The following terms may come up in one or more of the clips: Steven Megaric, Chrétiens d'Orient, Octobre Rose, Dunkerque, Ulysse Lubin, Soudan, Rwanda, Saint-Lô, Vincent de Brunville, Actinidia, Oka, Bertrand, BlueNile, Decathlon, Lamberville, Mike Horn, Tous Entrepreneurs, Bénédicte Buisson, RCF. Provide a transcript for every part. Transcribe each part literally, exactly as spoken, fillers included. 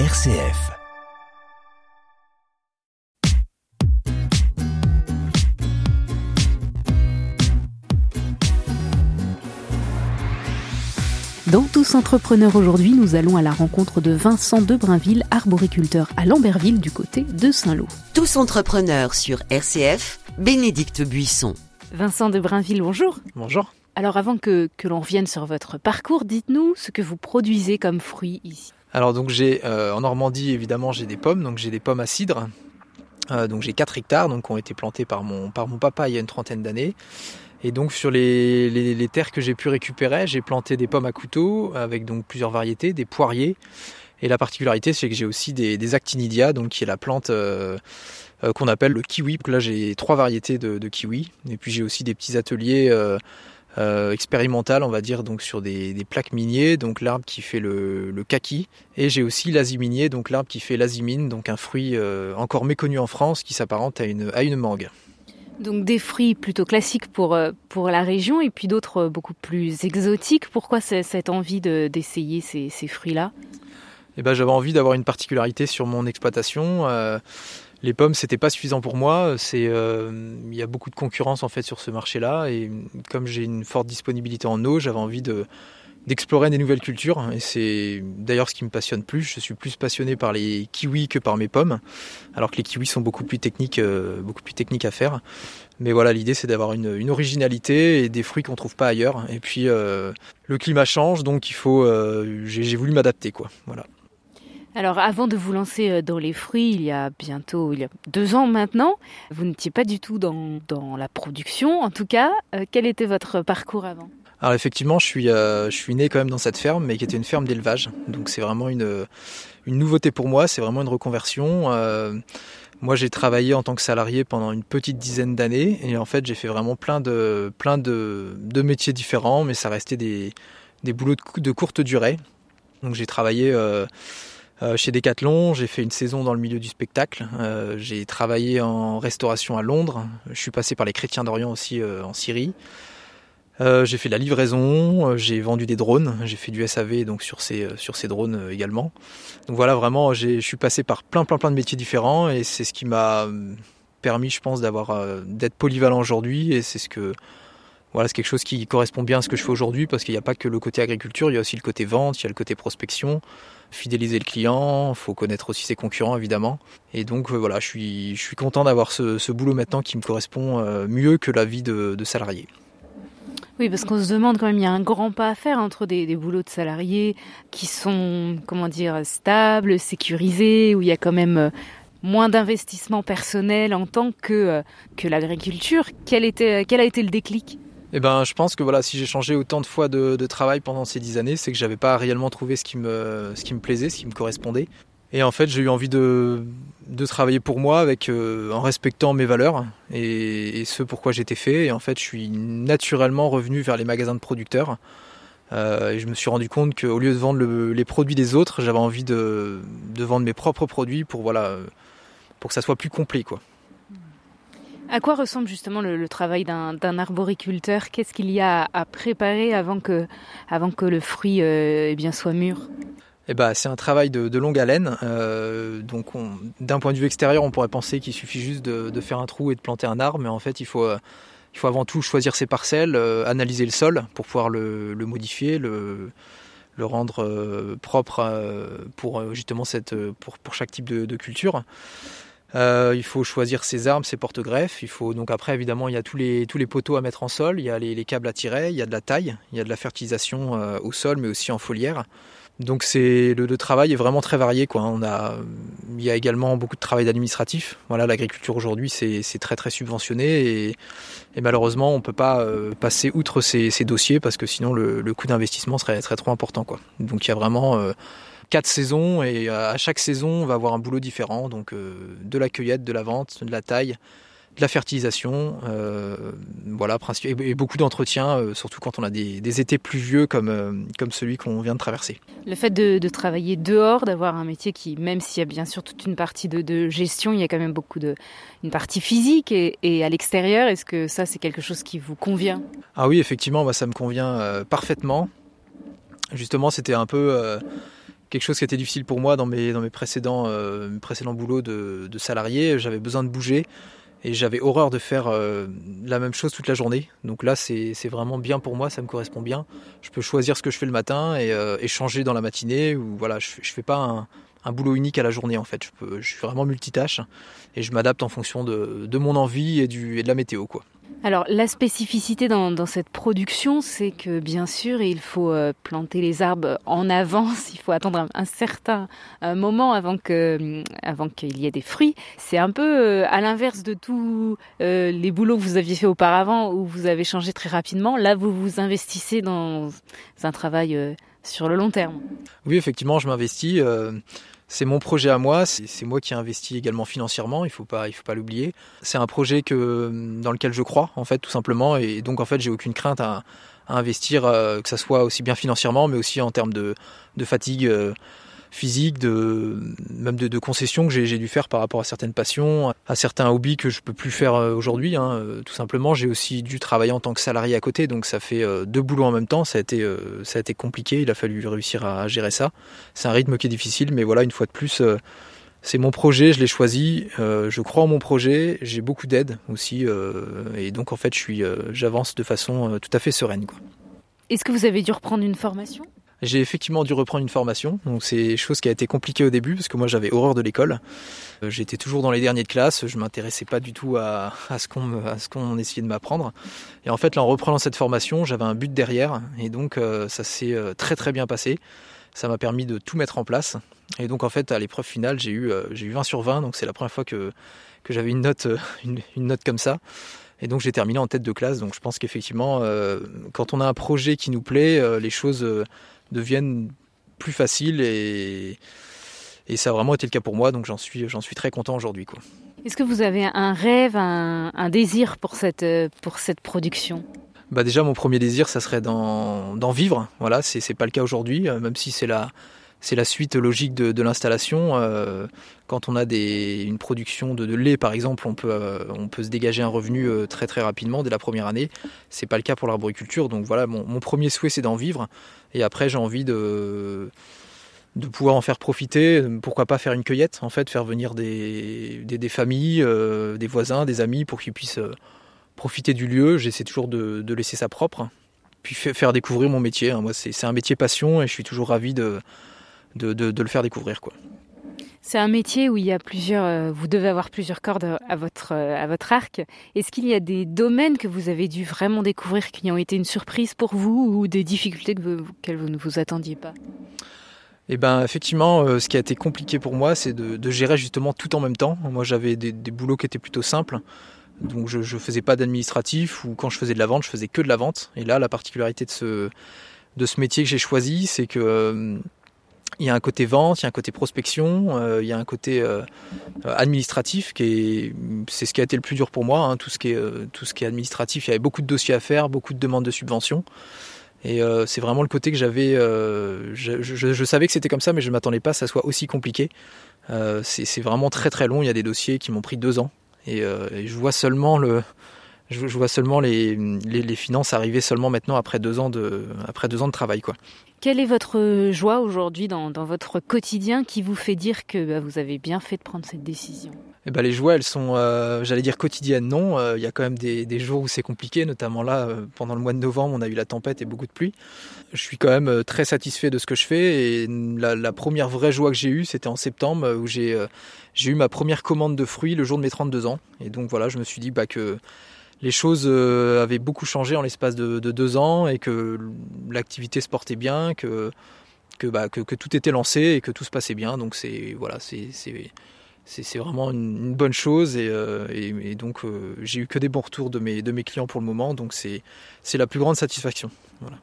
R C F. Dans Tous Entrepreneurs aujourd'hui, nous allons à la rencontre de Vincent de Brunville, arboriculteur à Lamberville du côté de Saint-Lô. Tous Entrepreneurs sur R C F, Bénédicte Buisson. Vincent de Brunville, bonjour. Bonjour. Alors avant que, que l'on revienne sur votre parcours, dites-nous ce que vous produisez comme fruits ici. Alors donc j'ai euh, en Normandie évidemment j'ai des pommes, donc j'ai des pommes à cidre. Euh, donc j'ai quatre hectares donc, qui ont été plantés par mon, par mon papa il y a une trentaine d'années. Et donc sur les, les, les terres que j'ai pu récupérer, j'ai planté des pommes à couteau avec donc plusieurs variétés, des poiriers. Et la particularité c'est que j'ai aussi des, des Actinidia, donc qui est la plante euh, euh, qu'on appelle le kiwi. Donc là j'ai trois variétés de, de kiwi. Et puis j'ai aussi des petits ateliers euh, Euh, expérimental on va dire donc sur des, des plaques miniers, donc l'arbre qui fait le, le kaki, et j'ai aussi l'aziminier, donc l'arbre qui fait l'azimine, donc un fruit euh, encore méconnu en France qui s'apparente à une, à une mangue. Donc des fruits plutôt classiques pour, pour la région et puis d'autres beaucoup plus exotiques. Pourquoi cette envie de, d'essayer ces, ces fruits-là ? Eh ben, j'avais envie d'avoir une particularité sur mon exploitation. Euh, Les pommes, c'était pas suffisant pour moi. C'est, euh, y a beaucoup de concurrence en fait sur ce marché-là, et comme j'ai une forte disponibilité en eau, j'avais envie de, d'explorer des nouvelles cultures. Et c'est d'ailleurs ce qui me passionne plus. Je suis plus passionné par les kiwis que par mes pommes, alors que les kiwis sont beaucoup plus techniques, euh, beaucoup plus techniques à faire. Mais voilà, l'idée c'est d'avoir une, une originalité et des fruits qu'on trouve pas ailleurs. Et puis euh, le climat change, donc il faut. Euh, j'ai, j'ai voulu m'adapter, quoi. Voilà. Alors avant de vous lancer dans les fruits, il y a bientôt, il y a deux ans maintenant, vous n'étiez pas du tout dans, dans la production en tout cas. Euh, quel était votre parcours avant ? Alors effectivement, je suis, euh, je suis né quand même dans cette ferme, mais qui était une ferme d'élevage. Donc c'est vraiment une, une nouveauté pour moi, c'est vraiment une reconversion. Euh, moi j'ai travaillé en tant que salarié pendant une petite dizaine d'années, et en fait j'ai fait vraiment plein de, plein de, de métiers différents, mais ça restait des, des boulots de, de courte durée. Donc j'ai travaillé... Euh, Euh, chez Decathlon, j'ai fait une saison dans le milieu du spectacle, euh, j'ai travaillé en restauration à Londres, je suis passé par les Chrétiens d'Orient aussi euh, en Syrie, euh, j'ai fait de la livraison, euh, j'ai vendu des drones, j'ai fait du S A V donc sur ces, euh, sur ces drones euh, également. Donc voilà, vraiment, j'ai, je suis passé par plein plein plein de métiers différents, et c'est ce qui m'a permis, je pense, d'avoir, euh, d'être polyvalent aujourd'hui, et c'est ce que... Voilà, c'est quelque chose qui correspond bien à ce que je fais aujourd'hui, parce qu'il n'y a pas que le côté agriculture, il y a aussi le côté vente, il y a le côté prospection, fidéliser le client, il faut connaître aussi ses concurrents évidemment. Et donc euh, voilà, je suis, je suis content d'avoir ce, ce boulot maintenant qui me correspond euh, mieux que la vie de, de salarié. Oui, parce qu'on se demande quand même, il y a un grand pas à faire entre des, des boulots de salariés qui sont, comment dire, stables, sécurisés, où il y a quand même... Euh, moins d'investissement personnel en tant que, euh, que l'agriculture. Quel était, quel a été le déclic ? Eh ben, je pense que voilà, si j'ai changé autant de fois de, de travail pendant ces dix années, c'est que je n'avais pas réellement trouvé ce qui, me, ce qui me plaisait, ce qui me correspondait. Et en fait, j'ai eu envie de, de travailler pour moi avec, euh, en respectant mes valeurs et, et ce pourquoi j'étais fait. Et en fait, je suis naturellement revenu vers les magasins de producteurs. Euh, et je me suis rendu compte qu'au lieu de vendre le, les produits des autres, j'avais envie de, de vendre mes propres produits pour, voilà, pour que ça soit plus complet, quoi. À quoi ressemble justement le, le travail d'un, d'un arboriculteur ? Qu'est-ce qu'il y a à préparer avant que, avant que le fruit euh, eh bien, soit mûr ? Eh ben, c'est un travail de, de longue haleine. Euh, donc on, d'un point de vue extérieur, on pourrait penser qu'il suffit juste de, de faire un trou et de planter un arbre, mais en fait, il faut, euh, il faut avant tout choisir ses parcelles, euh, analyser le sol pour pouvoir le, le modifier, le, le rendre euh, propre euh, pour, justement cette, pour, pour chaque type de, de culture. Euh, il faut choisir ses armes, ses porte-greffes. Il faut donc après évidemment il y a tous les tous les poteaux à mettre en sol, il y a les, les câbles à tirer, il y a de la taille, il y a de la fertilisation euh, au sol, mais aussi en foliaire. Donc c'est le, le travail est vraiment très varié, quoi. On a il y a également beaucoup de travail d'administratif. Voilà, l'agriculture aujourd'hui c'est c'est très très subventionné et, et malheureusement on peut pas euh, passer outre ces, ces dossiers parce que sinon le, le coût d'investissement serait très trop important, quoi. Donc il y a vraiment euh, quatre saisons et à chaque saison on va avoir un boulot différent, donc euh, de la cueillette, de la vente, de la taille, de la fertilisation, euh, voilà, et beaucoup d'entretien, euh, surtout quand on a des, des étés pluvieux comme, euh, comme celui qu'on vient de traverser. Le fait de, de travailler dehors, d'avoir un métier qui, même s'il y a bien sûr toute une partie de, de gestion, il y a quand même beaucoup de une partie physique et, et à l'extérieur, est-ce que ça c'est quelque chose qui vous convient ? Ah oui, effectivement, bah, ça me convient euh, parfaitement. Justement, c'était un peu... Euh, quelque chose qui était difficile pour moi dans mes, dans mes précédents, euh, mes précédents boulots de, de salarié. J'avais besoin de bouger et j'avais horreur de faire euh, la même chose toute la journée. Donc là, c'est, c'est vraiment bien pour moi, ça me correspond bien. Je peux choisir ce que je fais le matin et, euh, et changer dans la matinée. Ou, voilà, je ne fais pas un, un boulot unique à la journée en fait. Je, peux, je suis vraiment multitâche et je m'adapte en fonction de, de mon envie et, du, et de la météo, quoi. Alors, la spécificité dans, dans cette production, c'est que, bien sûr, il faut planter les arbres en avance. Il faut attendre un, un certain un moment avant, que, avant qu'il y ait des fruits. C'est un peu à l'inverse de tous euh, les boulots que vous aviez fait auparavant, où vous avez changé très rapidement. Là, vous vous investissez dans un travail euh, sur le long terme. Oui, effectivement, je m'investis. Euh... C'est mon projet à moi, c'est, c'est moi qui ai investi également financièrement, il ne faut pas, il faut pas l'oublier. C'est un projet que, dans lequel je crois, en fait, tout simplement, et donc en fait, j'ai aucune crainte à, à investir, euh, que ça soit aussi bien financièrement, mais aussi en termes de, de fatigue euh, physique, de, même de, de concessions que j'ai, j'ai dû faire par rapport à certaines passions, à certains hobbies que je ne peux plus faire aujourd'hui, hein, euh, tout simplement. J'ai aussi dû travailler en tant que salarié à côté, donc ça fait euh, deux boulots en même temps, ça a été, euh, ça a été compliqué, il a fallu réussir à, à gérer ça. C'est un rythme qui est difficile, mais voilà, une fois de plus, euh, c'est mon projet, je l'ai choisi, euh, je crois en mon projet, j'ai beaucoup d'aide aussi, euh, et donc en fait, je suis, euh, j'avance de façon euh, tout à fait sereine, quoi. Est-ce que vous avez dû reprendre une formation ? J'ai effectivement dû reprendre une formation, donc c'est chose qui a été compliquée au début parce que moi j'avais horreur de l'école. J'étais toujours dans les derniers de classe, je ne m'intéressais pas du tout à, à, ce qu'on, à ce qu'on essayait de m'apprendre. Et en fait là, en reprenant cette formation, j'avais un but derrière et donc euh, ça s'est euh, très très bien passé. Ça m'a permis de tout mettre en place. Et donc en fait à l'épreuve finale j'ai eu, euh, j'ai eu vingt sur vingt, donc c'est la première fois que, que j'avais une note, euh, une, une note comme ça. Et donc j'ai terminé en tête de classe, donc je pense qu'effectivement euh, quand on a un projet qui nous plaît, euh, les choses... Euh, deviennent plus faciles et, et ça a vraiment été le cas pour moi, donc j'en suis, j'en suis très content aujourd'hui, quoi. Est-ce que vous avez un rêve, un, un désir pour cette, pour cette production ? Bah déjà mon premier désir ça serait d'en, d'en vivre, voilà, c'est, c'est pas le cas aujourd'hui, même si c'est la, c'est la suite logique de, de l'installation. Euh, quand on a des, une production de, de lait par exemple, on peut, euh, on peut se dégager un revenu très très rapidement dès la première année, c'est pas le cas pour l'arboriculture, donc voilà, mon, mon premier souhait c'est d'en vivre. Et après, j'ai envie de, de pouvoir en faire profiter. Pourquoi pas faire une cueillette, en fait, faire venir des, des, des familles, euh, des voisins, des amis, pour qu'ils puissent euh, profiter du lieu. J'essaie toujours de, de laisser ça propre. Puis f- faire découvrir mon métier. Hein. Moi, c'est, c'est un métier passion et je suis toujours ravi de, de, de, de le faire découvrir, quoi. C'est un métier où il y a plusieurs, euh, vous devez avoir plusieurs cordes à votre, euh, à votre arc. Est-ce qu'il y a des domaines que vous avez dû vraiment découvrir qui ont été une surprise pour vous ou des difficultés que vous, auxquelles vous ne vous attendiez pas ? Eh ben, effectivement, euh, ce qui a été compliqué pour moi, c'est de, de gérer justement tout en même temps. Moi, j'avais des, des boulots qui étaient plutôt simples. Donc, je ne faisais pas d'administratif ou quand je faisais de la vente, je faisais que de la vente. Et là, la particularité de ce, de ce métier que j'ai choisi, c'est que... Euh, il y a un côté vente, il y a un côté prospection, euh, il y a un côté euh, administratif qui est, c'est ce qui a été le plus dur pour moi, hein, tout ce qui est, euh, tout ce qui est administratif, il y avait beaucoup de dossiers à faire, beaucoup de demandes de subventions et euh, c'est vraiment le côté que j'avais, euh, je, je, je savais que c'était comme ça mais je ne m'attendais pas que ça soit aussi compliqué, euh, c'est, c'est vraiment très très long, il y a des dossiers qui m'ont pris deux ans et, euh, et je vois seulement le... Je vois seulement les, les, les finances arriver seulement maintenant après deux ans de, après deux ans de travail, quoi. Quelle est votre joie aujourd'hui dans, dans votre quotidien qui vous fait dire que bah, vous avez bien fait de prendre cette décision ? Eh ben, les joies, elles sont, euh, j'allais dire quotidiennes, non. Il euh, y a quand même des, des jours où c'est compliqué, notamment là, euh, pendant le mois de novembre, on a eu la tempête et beaucoup de pluie. Je suis quand même très satisfait de ce que je fais et la, la première vraie joie que j'ai eue, c'était en septembre où j'ai, euh, j'ai eu ma première commande de fruits le jour de mes trente-deux ans. Et donc voilà, je me suis dit bah, que... les choses avaient beaucoup changé en l'espace de, de deux ans et que l'activité se portait bien, que, que, bah, que, que tout était lancé et que tout se passait bien. Donc c'est, voilà, c'est, c'est, c'est, c'est vraiment une, une bonne chose et, euh, et, et donc euh, j'ai eu que des bons retours de mes, de mes clients pour le moment. Donc c'est, c'est la plus grande satisfaction. Voilà.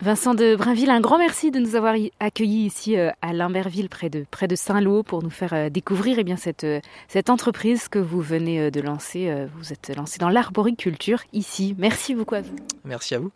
Vincent de Brunville, un grand merci de nous avoir accueillis ici à Lamberville, près de, près de Saint-Lô, pour nous faire découvrir eh bien, cette, cette entreprise que vous venez de lancer. Vous êtes lancé dans l'arboriculture ici. Merci beaucoup à vous. Merci à vous.